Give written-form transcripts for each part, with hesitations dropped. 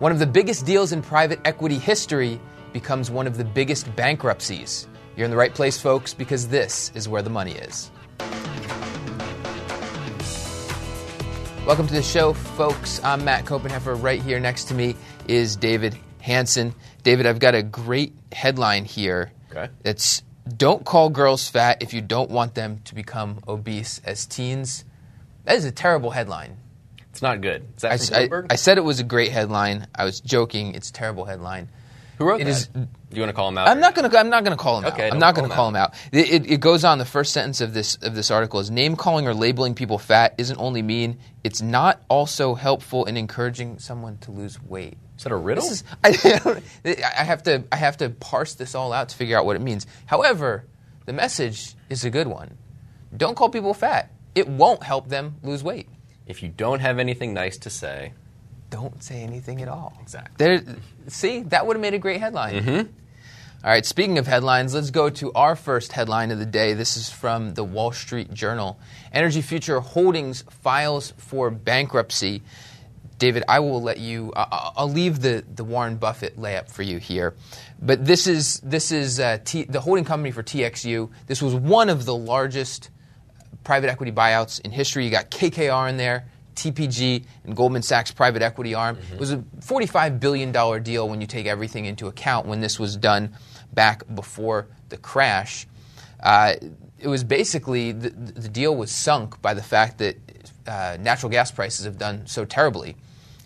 One of the biggest deals in private equity history becomes one of the biggest bankruptcies. You're in the right place, folks, because this is where the money is. Welcome to the show, folks. I'm Matt Kopenheffer. Right here next to me is David Hansen. David, I've got a great headline here. Okay. It's "Don't call girls fat if you don't want them to become obese as teens." That is a terrible headline. It's not good. Is that from Bloomberg? I said it was a great headline. I was joking. It's a terrible headline. Who wrote it? Do you want to call him out? I'm not going to call him out. It goes on. The first sentence of this article is, "Name calling or labeling people fat isn't only mean, it's not also helpful in encouraging someone to lose weight." Is that a riddle? I have to parse this all out to figure out what it means. However, the message is a good one. Don't call people fat. It won't help them lose weight. If you don't have anything nice to say, don't say anything at all. Exactly. See, that would have made a great headline. Mm-hmm. All right, speaking of headlines, let's go to our first headline of the day. This is from the Wall Street Journal. Energy Future Holdings files for bankruptcy. David, I will let you I'll leave the Warren Buffett layup for you here. But this is the holding company for TXU. This was one of the largest private equity buyouts in history. You got KKR in there, TPG, and Goldman Sachs private equity arm. Mm-hmm. It was a $45 billion deal when you take everything into account when this was done back before the crash. It was basically the deal was sunk by the fact that natural gas prices have done so terribly.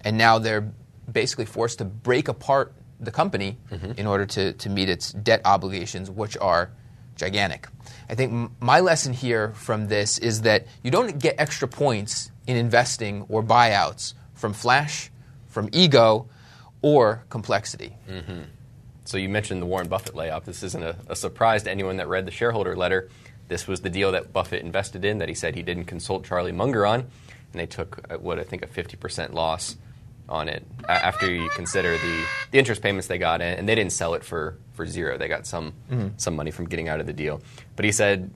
And now they're basically forced to break apart the company mm-hmm. in order to meet its debt obligations, which are gigantic. I think my lesson here from this is that you don't get extra points in investing or buyouts from flash, from ego, or complexity. Mm-hmm. So you mentioned the Warren Buffett layoff. This isn't a surprise to anyone that read the shareholder letter. This was the deal that Buffett invested in that he said he didn't consult Charlie Munger on, and they took what I think a 50% loss on it after you consider the interest payments they got in, and they didn't sell it for zero. They got some money from getting out of the deal. But he said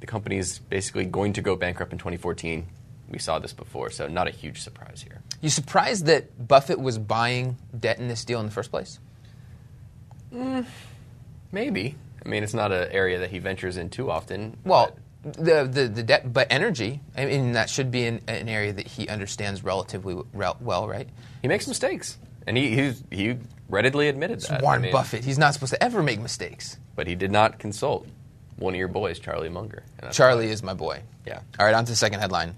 the company's basically going to go bankrupt in 2014. We saw this before, so not a huge surprise here. You surprised that Buffett was buying debt in this deal in the first place? Maybe. I mean, it's not an area that he ventures in too often. Well, the debt, but energy, I mean, that should be an area that he understands relatively well, right? He makes mistakes, and he readily admitted that. It's Warren Buffett. He's not supposed to ever make mistakes. But he did not consult one of your boys, Charlie Munger. Charlie is my boy. Yeah. All right, on to the second headline.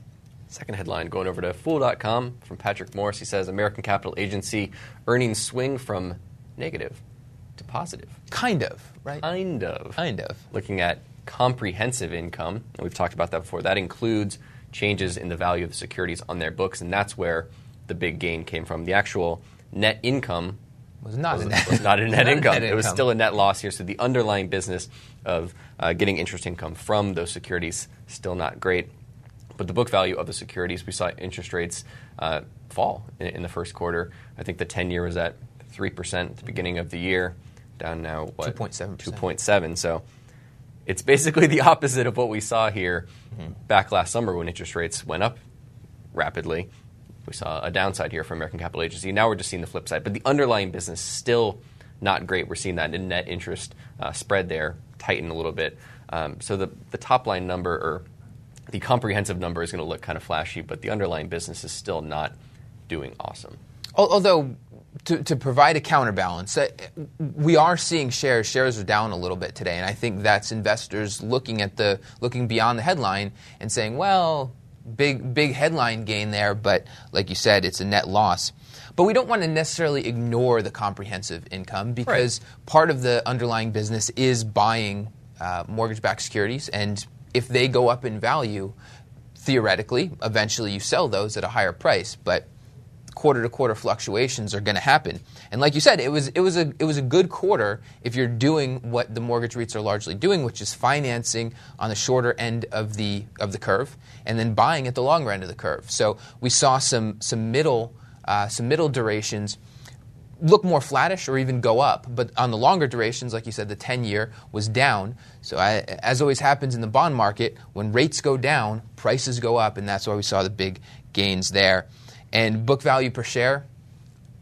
Second headline, going over to Fool.com from Patrick Morris. He says, "American Capital Agency earnings swing from negative to positive." Kind of, right? Kind of. Looking at comprehensive income, and we've talked about that before. That includes changes in the value of the securities on their books, and that's where the big gain came from. The actual net income was not a net income. It was still a net loss here, so the underlying business of getting interest income from those securities, still not great. But the book value of the securities, we saw interest rates fall in the first quarter. I think the 10-year was at 3% at the beginning of the year, down now, 2.7%. 2.7. So it's basically the opposite of what we saw here back last summer when interest rates went up rapidly. We saw a downside here for American Capital Agency. Now we're just seeing the flip side. But the underlying business still not great. We're seeing that in net interest spread there tighten a little bit. So the top-line number or the comprehensive number is going to look kind of flashy, but the underlying business is still not doing awesome. Although, to provide a counterbalance, we are seeing shares. Shares are down a little bit today, and I think that's investors looking beyond the headline and saying, well, big headline gain there, but like you said, it's a net loss. But we don't want to necessarily ignore the comprehensive income because part of the underlying business is buying mortgage-backed securities, and if they go up in value, theoretically, eventually you sell those at a higher price, but quarter-to-quarter fluctuations are going to happen. And like you said, it was a good quarter if you're doing what the mortgage REITs are largely doing, which is financing on the shorter end of the curve and then buying at the longer end of the curve. So we saw some middle durations look more flattish or even go up. But on the longer durations, like you said, the 10-year was down. So as always happens in the bond market, when rates go down, prices go up, and that's why we saw the big gains there. And book value per share,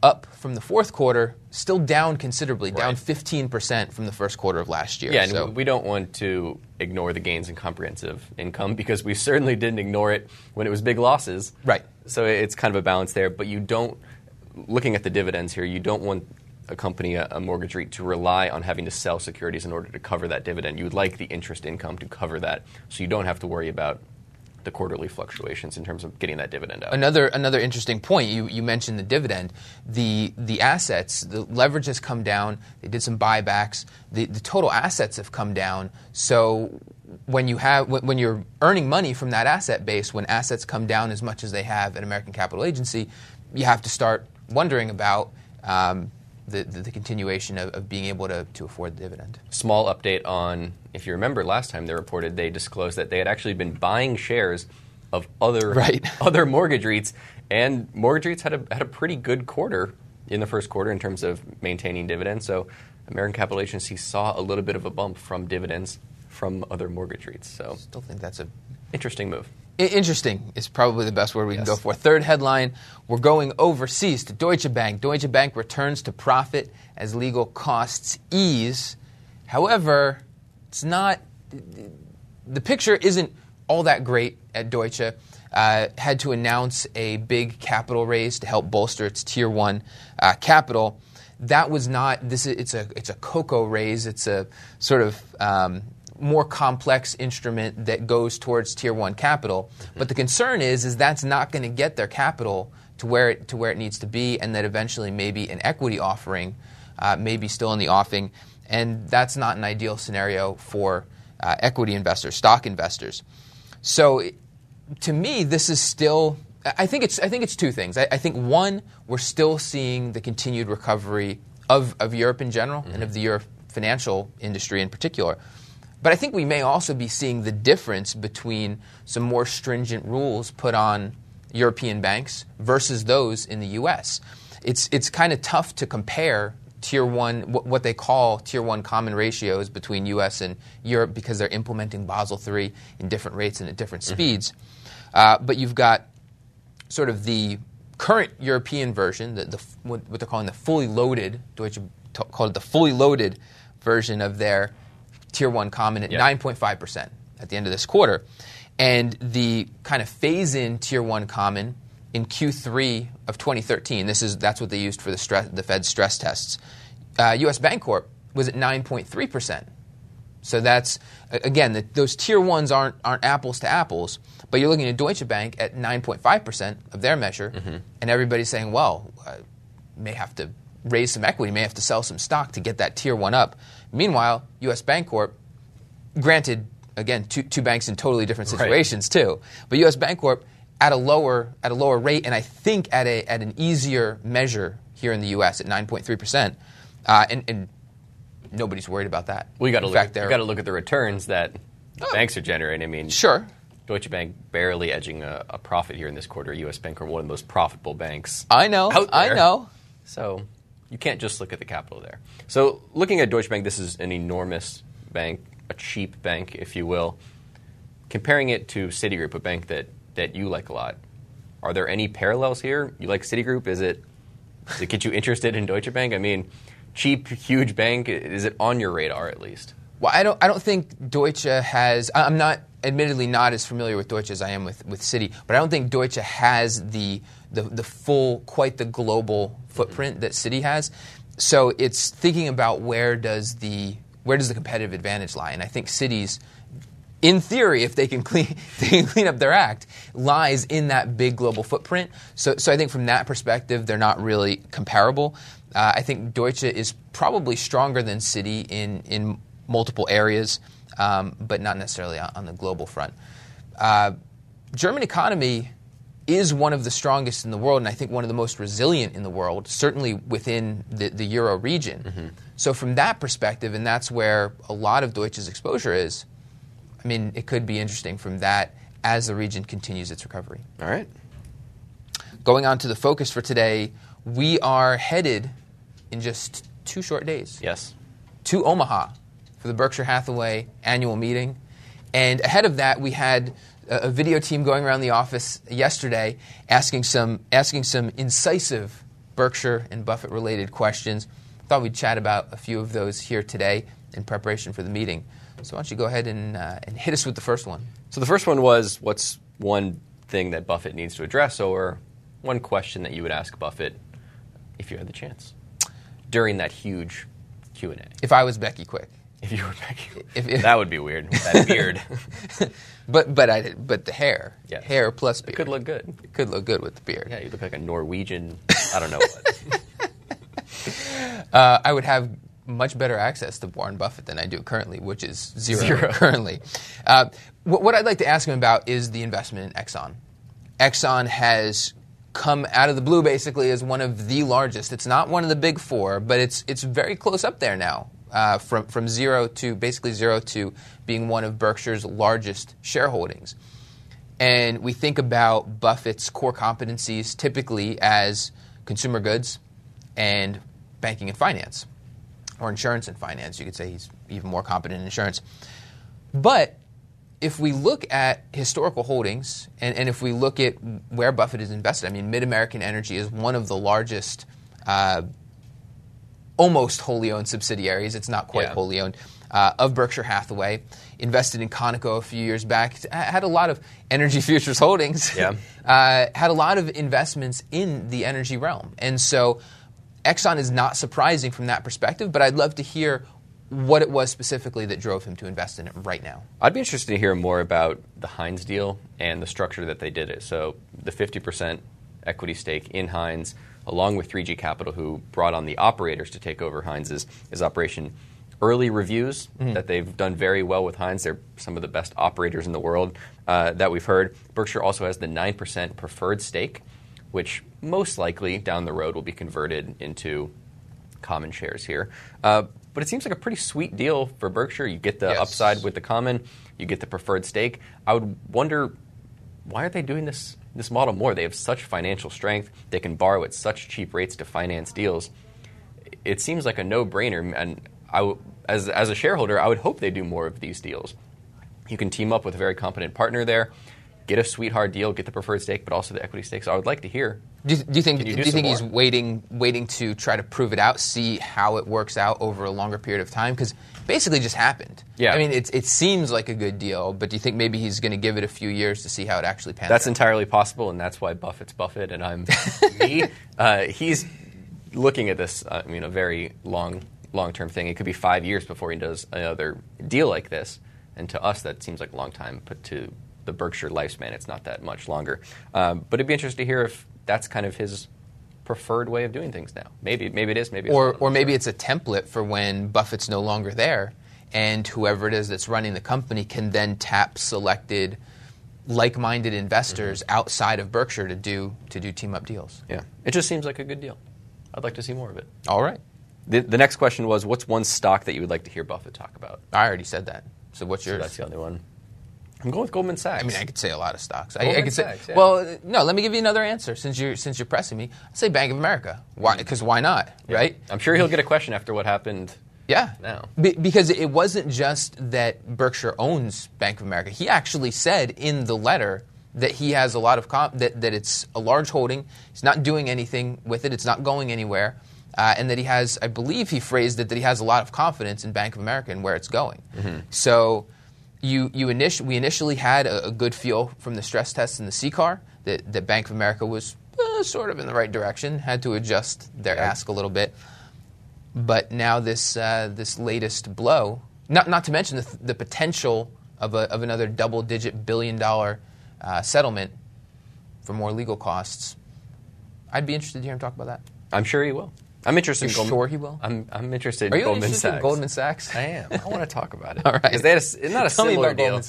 up from the fourth quarter, still down considerably, down 15% from the first quarter of last year. Yeah, so. And we don't want to ignore the gains in comprehensive income because we certainly didn't ignore it when it was big losses. Right. So it's kind of a balance there. But you don't, looking at the dividends here, you don't want a company, a mortgage REIT, to rely on having to sell securities in order to cover that dividend. You would like the interest income to cover that so you don't have to worry about the quarterly fluctuations in terms of getting that dividend out. Another interesting point, you mentioned the dividend. The assets, the leverage has come down. They did some buybacks. The total assets have come down. So when you're earning money from that asset base, when assets come down as much as they have at American Capital Agency, you have to start wondering about the continuation of being able to afford the dividend. Small update on, if you remember last time they reported, they disclosed that they had actually been buying shares of other mortgage REITs, and mortgage REITs had a pretty good quarter in the first quarter in terms of maintaining dividends. So American Capital Agency saw a little bit of a bump from dividends from other mortgage REITs. So still think that's an interesting move. Interesting is probably the best word we can go for. Third headline, we're going overseas to Deutsche Bank. Deutsche Bank returns to profit as legal costs ease. However, it's not – the picture isn't all that great at Deutsche. Had to announce a big capital raise to help bolster its Tier 1 capital. That was not – it's a Conoco raise. It's a sort of more complex instrument that goes towards Tier 1 capital. But the concern is that's not going to get their capital to where it needs to be, and that eventually maybe an equity offering may be still in the offing. And that's not an ideal scenario for equity investors, stock investors. So to me, this is still – I think it's two things. I think, one, we're still seeing the continued recovery of Europe in general and of the Euro financial industry in particular. But I think we may also be seeing the difference between some more stringent rules put on European banks versus those in the U.S. It's kind of tough to compare Tier 1, what they call Tier 1 common ratios between U.S. and Europe, because they're implementing Basel III in different rates and at different speeds. But you've got sort of the current European version, what they're calling the fully loaded, Deutsche called it the fully loaded version of their Tier 1 common at 9.5% at the end of this quarter. And the kind of phase-in Tier 1 common in Q3 of 2013, that's what they used for the Fed stress tests, U.S. Bancorp was at 9.3%. So that's, again, those Tier 1s aren't apples to apples, but you're looking at Deutsche Bank at 9.5% of their measure, and everybody's saying, well, may have to raise some equity, may have to sell some stock to get that Tier 1 up. Meanwhile, U.S. Bancorp, granted, again, two banks in totally different situations too, but U.S. Bancorp at a lower rate, and I think at an easier measure here in the U.S. at 9.3%, and nobody's worried about that. Well, you got to look at the returns that banks are generating. I mean, sure, Deutsche Bank barely edging a profit here in this quarter. U.S. Bancorp, one of the most profitable banks. I know. So. You can't just look at the capital there. So looking at Deutsche Bank, this is an enormous bank, a cheap bank, if you will. Comparing it to Citigroup, a bank that you like a lot, are there any parallels here? You like Citigroup? Does it get you interested in Deutsche Bank? I mean, cheap, huge bank, is it on your radar at least? Well, I don't think Deutsche has – I'm not admittedly not as familiar with Deutsche as I am with Citi, but I don't think Deutsche has the global footprint that Citi has. So it's thinking about where does the competitive advantage lie, and I think Citi's, in theory, if they can clean up their act, lies in that big global footprint. So I think from that perspective, they're not really comparable. I think Deutsche is probably stronger than Citi in multiple areas, but not necessarily on the global front. German economy is one of the strongest in the world, and I think one of the most resilient in the world, certainly within the Euro region. So from that perspective, and that's where a lot of Deutsche's exposure is, I mean, it could be interesting from that as the region continues its recovery. All right. Going on to the focus for today, we are headed in just two short days to Omaha for the Berkshire Hathaway annual meeting. And ahead of that, we had a video team going around the office yesterday asking some incisive Berkshire and Buffett-related questions. Thought we'd chat about a few of those here today in preparation for the meeting. So why don't you go ahead and hit us with the first one. So the first one was, what's one thing that Buffett needs to address, or one question that you would ask Buffett if you had the chance during that huge Q&A? If I was Becky Quick. If you were Becky Quick. That would be weird, with that beard. But the hair. Yes. Hair plus beard. It could look good. It could look good with the beard. Yeah, you look like a Norwegian, I don't know what. I would have much better access to Warren Buffett than I do currently, which is zero. Currently. What I'd like to ask him about is the investment in Exxon. Exxon has come out of the blue basically as one of the largest. It's not one of the big four, but it's very close up there now, from zero to basically zero to being one of Berkshire's largest shareholdings. And we think about Buffett's core competencies typically as consumer goods and banking and finance, or insurance and finance. You could say he's even more competent in insurance. But if we look at historical holdings, and if we look at where Buffett is invested, I mean, Mid-American Energy is one of the largest, almost wholly owned subsidiaries. It's not quite wholly owned, of Berkshire Hathaway. Invested in Conoco a few years back. Had a lot of Energy Futures Holdings. Yeah. Had a lot of investments in the energy realm. And so Exxon is not surprising from that perspective, but I'd love to hear what it was specifically that drove him to invest in it right now. I'd be interested to hear more about the Heinz deal and the structure that they did it. So the 50% equity stake in Heinz, along with 3G Capital, who brought on the operators to take over Heinz's operation. Early reviews that they've done very well with Heinz. They're some of the best operators in the world that we've heard. Berkshire also has the 9% preferred stake, which most likely down the road will be converted into common shares here. But it seems like a pretty sweet deal for Berkshire. You get the upside with the common, you get the preferred stake. I would wonder, why are they doing this model more? They have such financial strength. They can borrow at such cheap rates to finance deals. It seems like a no-brainer. And as a shareholder, I would hope they do more of these deals. You can team up with a very competent partner there. Get a sweetheart deal, get the preferred stake, but also the equity stakes. So I would like to hear. Do you think he's waiting to try to prove it out, see how it works out over a longer period of time? Because basically just happened. Yeah. I mean, it seems like a good deal, but do you think maybe he's going to give it a few years to see how it actually pans out? That's entirely possible, and that's why Buffett's Buffett and I'm me. He's looking at this, I mean, a very long-term thing. It could be 5 years before he does another deal like this. And to us, that seems like a long time, but to the Berkshire lifespan, it's not that much longer. But it'd be interesting to hear if that's kind of his preferred way of doing things now. Maybe it is. Maybe it's not. Or maybe it's a template for when Buffett's no longer there, and whoever it is that's running the company can then tap selected, like-minded investors outside of Berkshire to do team-up deals. Yeah, it just seems like a good deal. I'd like to see more of it. All right. The next question was, what's one stock that you would like to hear Buffett talk about? I already said that. So what's yours? So that's the other one. I'm going with Goldman Sachs. I mean, I could say a lot of stocks. I could say, well, no, let me give you another answer since you're pressing me. I'd say Bank of America. Why? Because why not, right? I'm sure he'll get a question after what happened now. Because it wasn't just that Berkshire owns Bank of America. He actually said in the letter that he has a lot of that it's a large holding. He's not doing anything with it. It's not going anywhere. And that he has, I believe he phrased it, that he has a lot of confidence in Bank of America and where it's going. Mm-hmm. So we initially had a good feel from the stress tests in the CCAR that Bank of America was sort of in the right direction, had to adjust their ask a little bit. But now this latest blow, not to mention the potential of another double-digit billion-dollar settlement for more legal costs, I'd be interested to hear him talk about that. I'm sure he will. I'm interested. You're in Goldman. Sure, he will. I'm interested in Goldman Sachs. Are you interested in Goldman Sachs? I am. I want to talk about it. All right. Because they had similar deal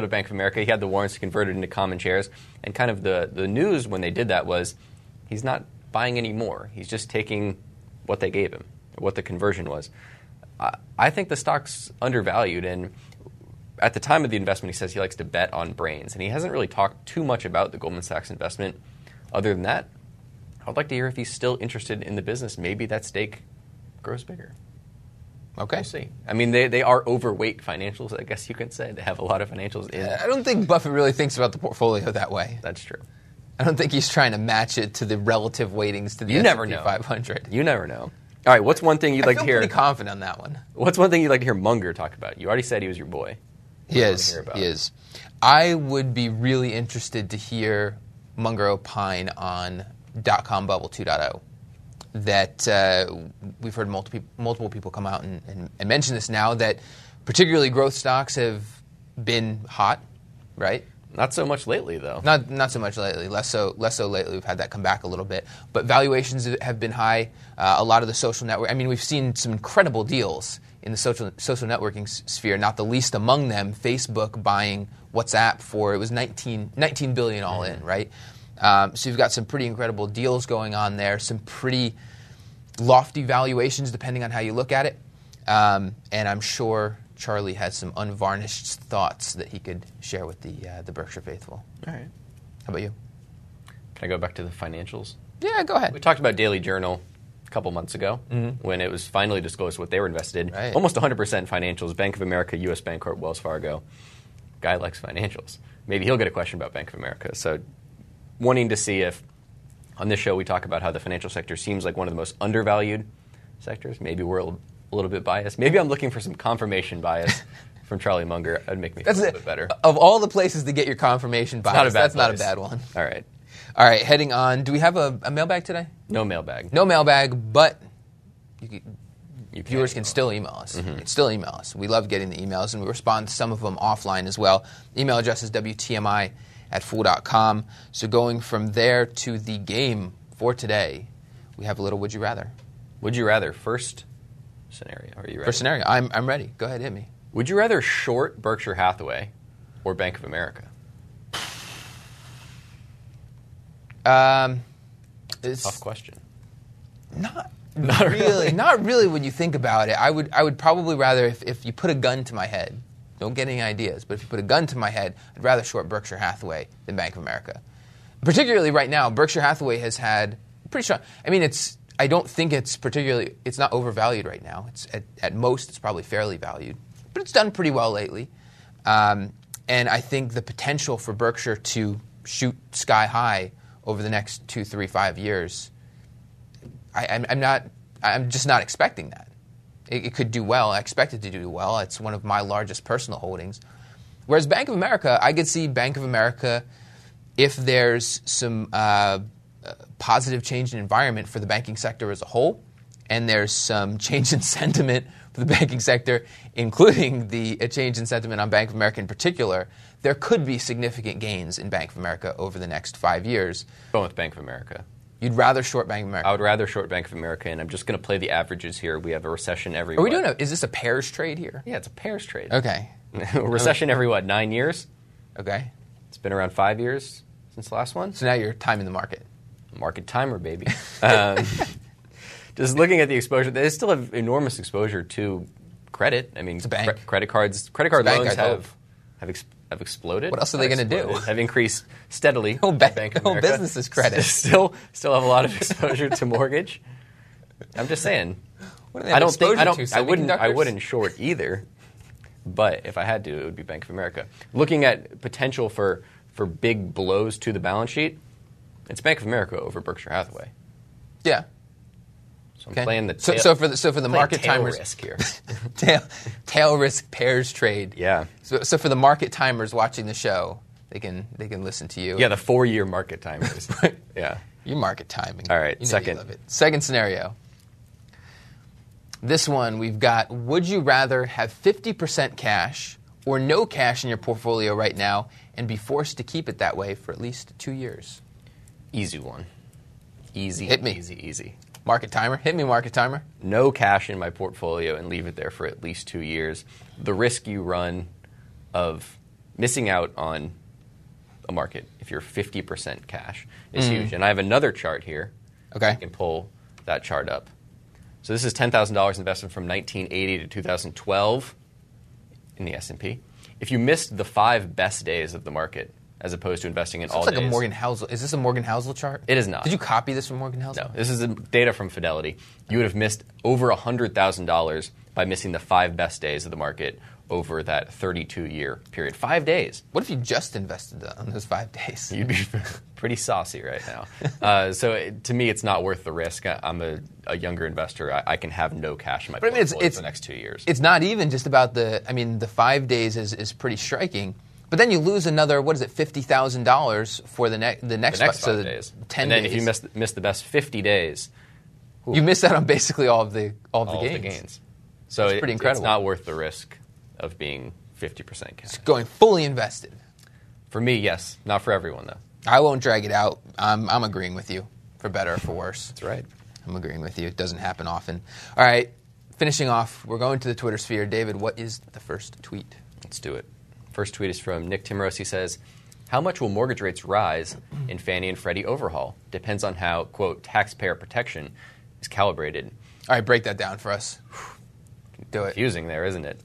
to Bank of America. He had the warrants converted into common shares, and kind of the news when they did that was, he's not buying any more. He's just taking what they gave him, or what the conversion was. I think the stock's undervalued, and at the time of the investment, he says he likes to bet on brains, and he hasn't really talked too much about the Goldman Sachs investment. Other than that, I'd like to hear if he's still interested in the business. Maybe that stake grows bigger. Okay. We'll see. I mean, they are overweight financials, I guess you could say. They have a lot of financials in. I don't think Buffett really thinks about the portfolio that way. That's true. I don't think he's trying to match it to the relative weightings to the S&P 500. You never know. All right, what's one thing you'd like to hear? I'm pretty confident on that one. What's one thing you'd like to hear Munger talk about? You already said he was your boy. He is. I would be really interested to hear Munger opine on dot-com bubble 2.0. That we've heard multiple people come out and mention this now, that particularly growth stocks have been hot, right? Not so much lately, though. Not so much lately. Less so lately. We've had that come back a little bit. But valuations have been high. A lot of the social network. I mean, we've seen some incredible deals in the social networking sphere. Not the least among them, Facebook buying WhatsApp for it was $19 billion all in, right? So you've got some pretty incredible deals going on there. Some pretty lofty valuations, depending on how you look at it. And I'm sure Charlie has some unvarnished thoughts that he could share with the Berkshire faithful. All right. How about you? Can I go back to the financials? Yeah, go ahead. We talked about Daily Journal a couple months ago when it was finally disclosed what they were invested in. Right. Almost 100% financials, Bank of America, U.S. Bancorp, Wells Fargo. Guy likes financials. Maybe he'll get a question about Bank of America. So wanting to see if on this show we talk about how the financial sector seems like one of the most undervalued sectors. Maybe we're a little bit biased. Maybe I'm looking for some confirmation bias from Charlie Munger. That'd make me feel a little bit better. Of all the places to get your confirmation bias, that's not a bad one. All right. Heading on. Do we have a mailbag today? No mailbag, but viewers can still email us. Mm-hmm. Can still email us. We love getting the emails, and we respond to some of them offline as well. Email address is WTMI@fool.com. So going from there to the game for today, we have a little would you rather. Would you rather first? Scenario. Are you ready? First scenario. I'm ready. Go ahead, hit me. Would you rather short Berkshire Hathaway or Bank of America? It's tough question. Not really. Not really when you think about it. I would probably rather if you put a gun to my head, don't get any ideas, but if you put a gun to my head, I'd rather short Berkshire Hathaway than Bank of America. Particularly right now, Berkshire Hathaway has had pretty strong. I mean, I don't think it's not overvalued right now. It's at most, it's probably fairly valued. But it's done pretty well lately. And I think the potential for Berkshire to shoot sky high over the next 2, 3, 5 years, I'm just not expecting that. It could do well. I expect it to do well. It's one of my largest personal holdings. Whereas Bank of America, I could see Bank of America if there's some positive change in environment for the banking sector as a whole, and there's some change in sentiment for the banking sector, including a change in sentiment on Bank of America in particular. There could be significant gains in Bank of America over the next 5 years. Going with Bank of America. You'd rather short Bank of America? I would rather short Bank of America, and I'm just going to play the averages here. We have a recession every what? Is this a pairs trade here? Yeah, it's a pairs trade. Okay. Recession every 9 years? Okay. It's been around 5 years since the last one. So now you're timing the market. Market timer, baby. Just looking at the exposure, they still have enormous exposure to credit. I mean, credit card loans have exploded. What else are they going to do? Have increased steadily. The whole business is credit. Still have a lot of exposure to mortgage. I'm just saying. What do they have exposure to? I wouldn't short either. But if I had to, it would be Bank of America. Looking at potential for big blows to the balance sheet. It's Bank of America over Berkshire Hathaway. Yeah. So I'm playing the tail. So for the market timers, risk here. tail risk pairs trade. Yeah. So for the market timers watching the show, they can listen to you. Yeah, the 4-year market timers. Right. Yeah. You're market timing. All right. Second. You love it. Second scenario. This one we've got: would you rather have 50% cash or no cash in your portfolio right now and be forced to keep it that way for at least 2 years? Easy one. Easy. Hit me. Easy. Market timer. Hit me, market timer. No cash in my portfolio and leave it there for at least 2 years. The risk you run of missing out on a market if you're 50% cash is huge. And I have another chart here. Okay. You can pull that chart up. So this is $10,000 invested from 1980 to 2012 in the S&P. If you missed the 5 best days of the market, as opposed to investing in all days. It's like a Morgan Housel. Is this a Morgan Housel chart? It is not. Did you copy this from Morgan Housel? No. This is data from Fidelity. You would have missed over $100,000 by missing the 5 best days of the market over that 32-year period. 5 days. What if you just invested on those 5 days? You'd be pretty saucy right now. To me, it's not worth the risk. I'm a younger investor. I can have no cash in my portfolio for the next 2 years. It's not even just about the 5 days is pretty striking. But then you lose another, $50,000 for the next 5 days. 10 and then days. If you miss the best 50 days. You miss out on basically all of the gains. So it's pretty incredible. It's not worth the risk of being 50% cash. It's going fully invested. For me, yes. Not for everyone, though. I won't drag it out. I'm agreeing with you, for better or for worse. That's right. I'm agreeing with you. It doesn't happen often. All right. Finishing off, we're going to the Twitter sphere. David, what is the first tweet? Let's do it. First tweet is from Nick Timrose. He says, how much will mortgage rates rise in Fannie and Freddie overhaul? Depends on how, quote, taxpayer protection is calibrated. All right, break that down for us. Do it. Confusing there, isn't it?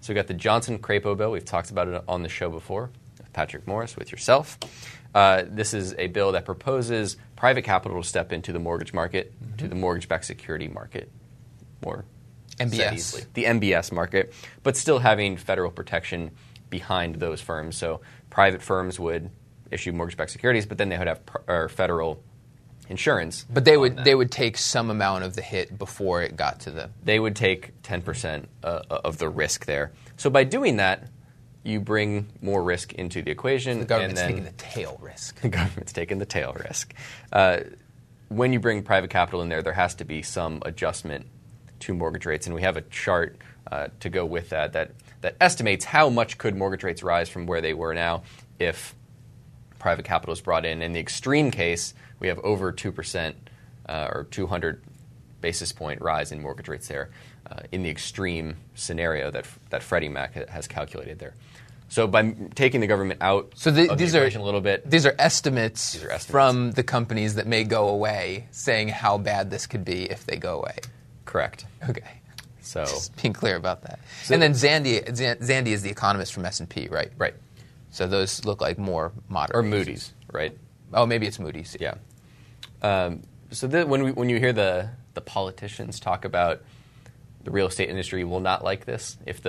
So we got the Johnson Crapo bill. We've talked about it on the show before. Patrick Morris with yourself. This is a bill that proposes private capital to step into the mortgage market, mm-hmm. to the mortgage-backed security market, more MBS, the MBS market, but still having federal protection behind those firms. So private firms would issue mortgage-backed securities, but then they would have federal insurance. But they would take some amount of the hit before it got to them. They would take 10% of the risk there. So by doing that, you bring more risk into the equation. So the government's taking the tail risk. The government's taking the tail risk. When you bring private capital in there, there has to be some adjustment to mortgage rates. And we have a chart to go with that estimates how much could mortgage rates rise from where they were now if private capital is brought in. In the extreme case, we have over 2% or 200 basis point rise in mortgage rates there in the extreme scenario that Freddie Mac has calculated there. So by taking the government out of the equation a little bit. These are estimates from the companies that may go away saying how bad this could be if they go away. Correct. Okay. So just being clear about that. So, and then Zandi is the economist from S&P, right? Right. So those look like more moderate. Or Moody's, right? Oh, maybe it's Moody's. Yeah. When you hear the politicians talk about the real estate industry will not like this if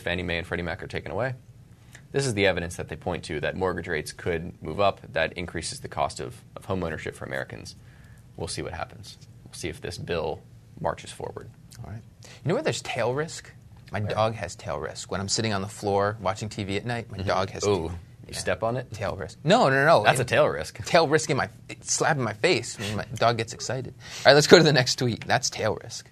Fannie Mae and Freddie Mac are taken away, this is the evidence that they point to that mortgage rates could move up. That increases the cost of home ownership for Americans. We'll see what happens. We'll see if this bill marches forward. All right. You know where there's tail risk? My dog has tail risk. When I'm sitting on the floor watching TV at night, my dog has tail risk. You step on it? Tail risk. No. That's a tail risk. Tail risk slap in my face when my dog gets excited. All right, let's go to the next tweet. That's tail risk.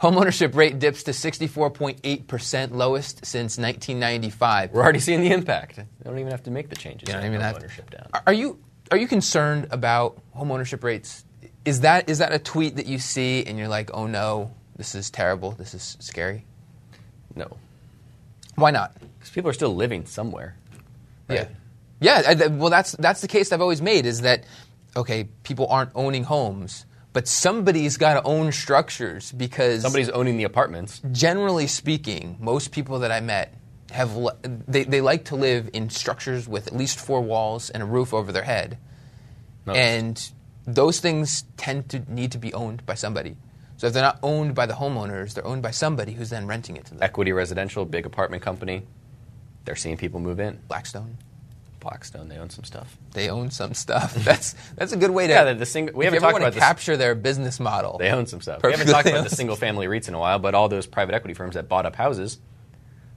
Homeownership rate dips to 64.8%, lowest since 1995. We're already seeing the impact. They don't even have to make the changes. They don't even have homeownership down. Are you concerned about homeownership rates? Is that a tweet that you see and you're like, oh no, this is terrible, this is scary? No. Why not? Because people are still living somewhere. Right? Yeah. That's the case I've always made is that, okay, people aren't owning homes, but somebody's got to own structures because... Somebody's owning the apartments. Generally speaking, most people that I met, they like to live in structures with at least four walls and a roof over their head. Nice. And those things tend to need to be owned by somebody. So if they're not owned by the homeowners, they're owned by somebody who's then renting it to them. Equity Residential, big apartment company. They're seeing people move in. Blackstone, they own some stuff. That's a good way to... Yeah, we haven't talked about this. Capture their business model. They own some stuff. We haven't talked about the single-family REITs in a while, but all those private equity firms that bought up houses,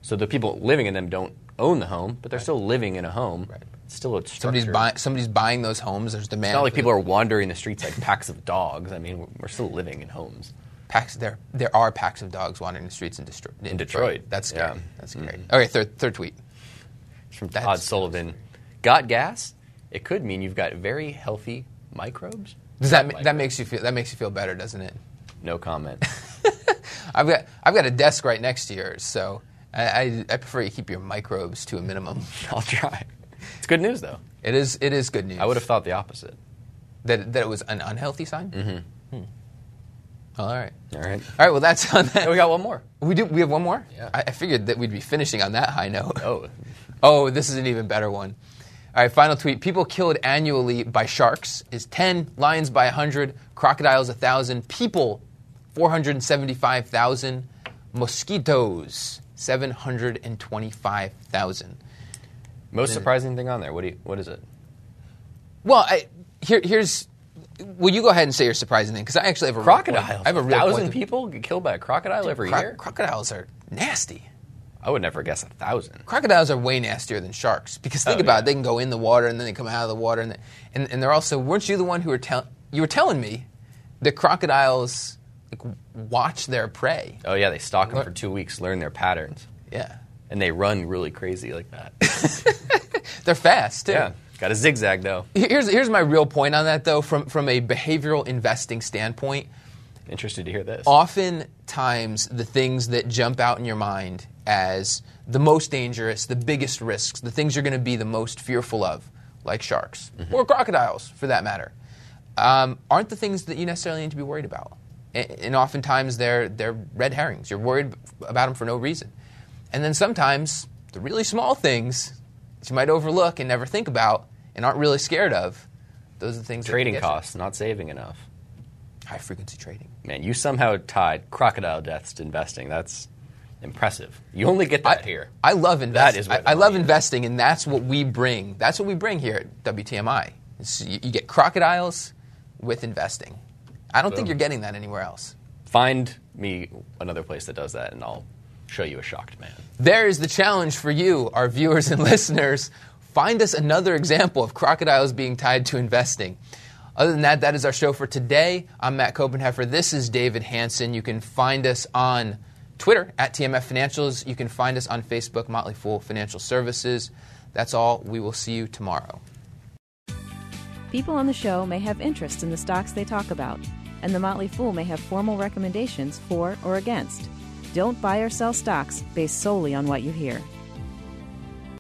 so the people living in them don't own the home, but they're still living in a home. Right. It's still a structure. Somebody's buying those homes. There's demand. It's not like people are wandering the streets like packs of dogs. I mean, we're still living in homes. There are packs of dogs wandering the streets in Detroit. That's scary. Yeah. That's scary. Mm-hmm. Okay, third tweet. It's from Todd Sullivan. Scary. Got gas? It could mean you've got very healthy microbes. That makes you feel better, doesn't it? No comment. I've got a desk right next to yours, so I prefer you keep your microbes to a minimum. I'll try. It's good news, though. It is good news. I would have thought the opposite. That it was an unhealthy sign? Mm-hmm. All right. All right. Well, that's on that. We got one more. We do. We have one more. Yeah. I figured that we'd be finishing on that high note. Oh, this is an even better one. All right. Final tweet. People killed annually by sharks is 10. Lions by 100. Crocodiles 1,000. People 475,000. Mosquitoes 725,000. Most surprising thing on there. What is it? Well, here's. Will you go ahead and say your surprising thing? Because I actually have a crocodile. I have a real 1,000 people get killed by a crocodile every year. Crocodiles are nasty. I would never guess 1,000. Crocodiles are way nastier than sharks because think about it. They can go in the water and then they come out of the water and they're also. Weren't you the one who were telling me that crocodiles watch their prey? Oh yeah, they stalk them for 2 weeks, learn their patterns. Yeah, and they run really crazy like that. They're fast too. Yeah. Got a zigzag, though. Here's my real point on that, though, from a behavioral investing standpoint. Interested to hear this. Oftentimes, the things that jump out in your mind as the most dangerous, the biggest risks, the things you're going to be the most fearful of, like sharks or crocodiles, for that matter, aren't the things that you necessarily need to be worried about. And oftentimes, they're red herrings. You're worried about them for no reason. And then sometimes, the really small things that you might overlook and never think about and aren't really scared of, those are the things. Trading costs, not saving enough. High frequency trading. Man, you somehow tied crocodile deaths to investing. That's impressive. You only get that here. I love investing. That is what I love investing, and that's what we bring. That's what we bring here at WTMI. You get crocodiles with investing. I don't think you're getting that anywhere else. Find me another place that does that, and I'll show you a shocked man. There is the challenge for you, our viewers and listeners. Find us another example of crocodiles being tied to investing. Other than that, that is our show for today. I'm Matt Kopenheffer. This is David Hansen. You can find us on Twitter at TMF Financials. You can find us on Facebook, Motley Fool Financial Services. That's all. We will see you tomorrow. People on the show may have interest in the stocks they talk about, and the Motley Fool may have formal recommendations for or against. Don't buy or sell stocks based solely on what you hear.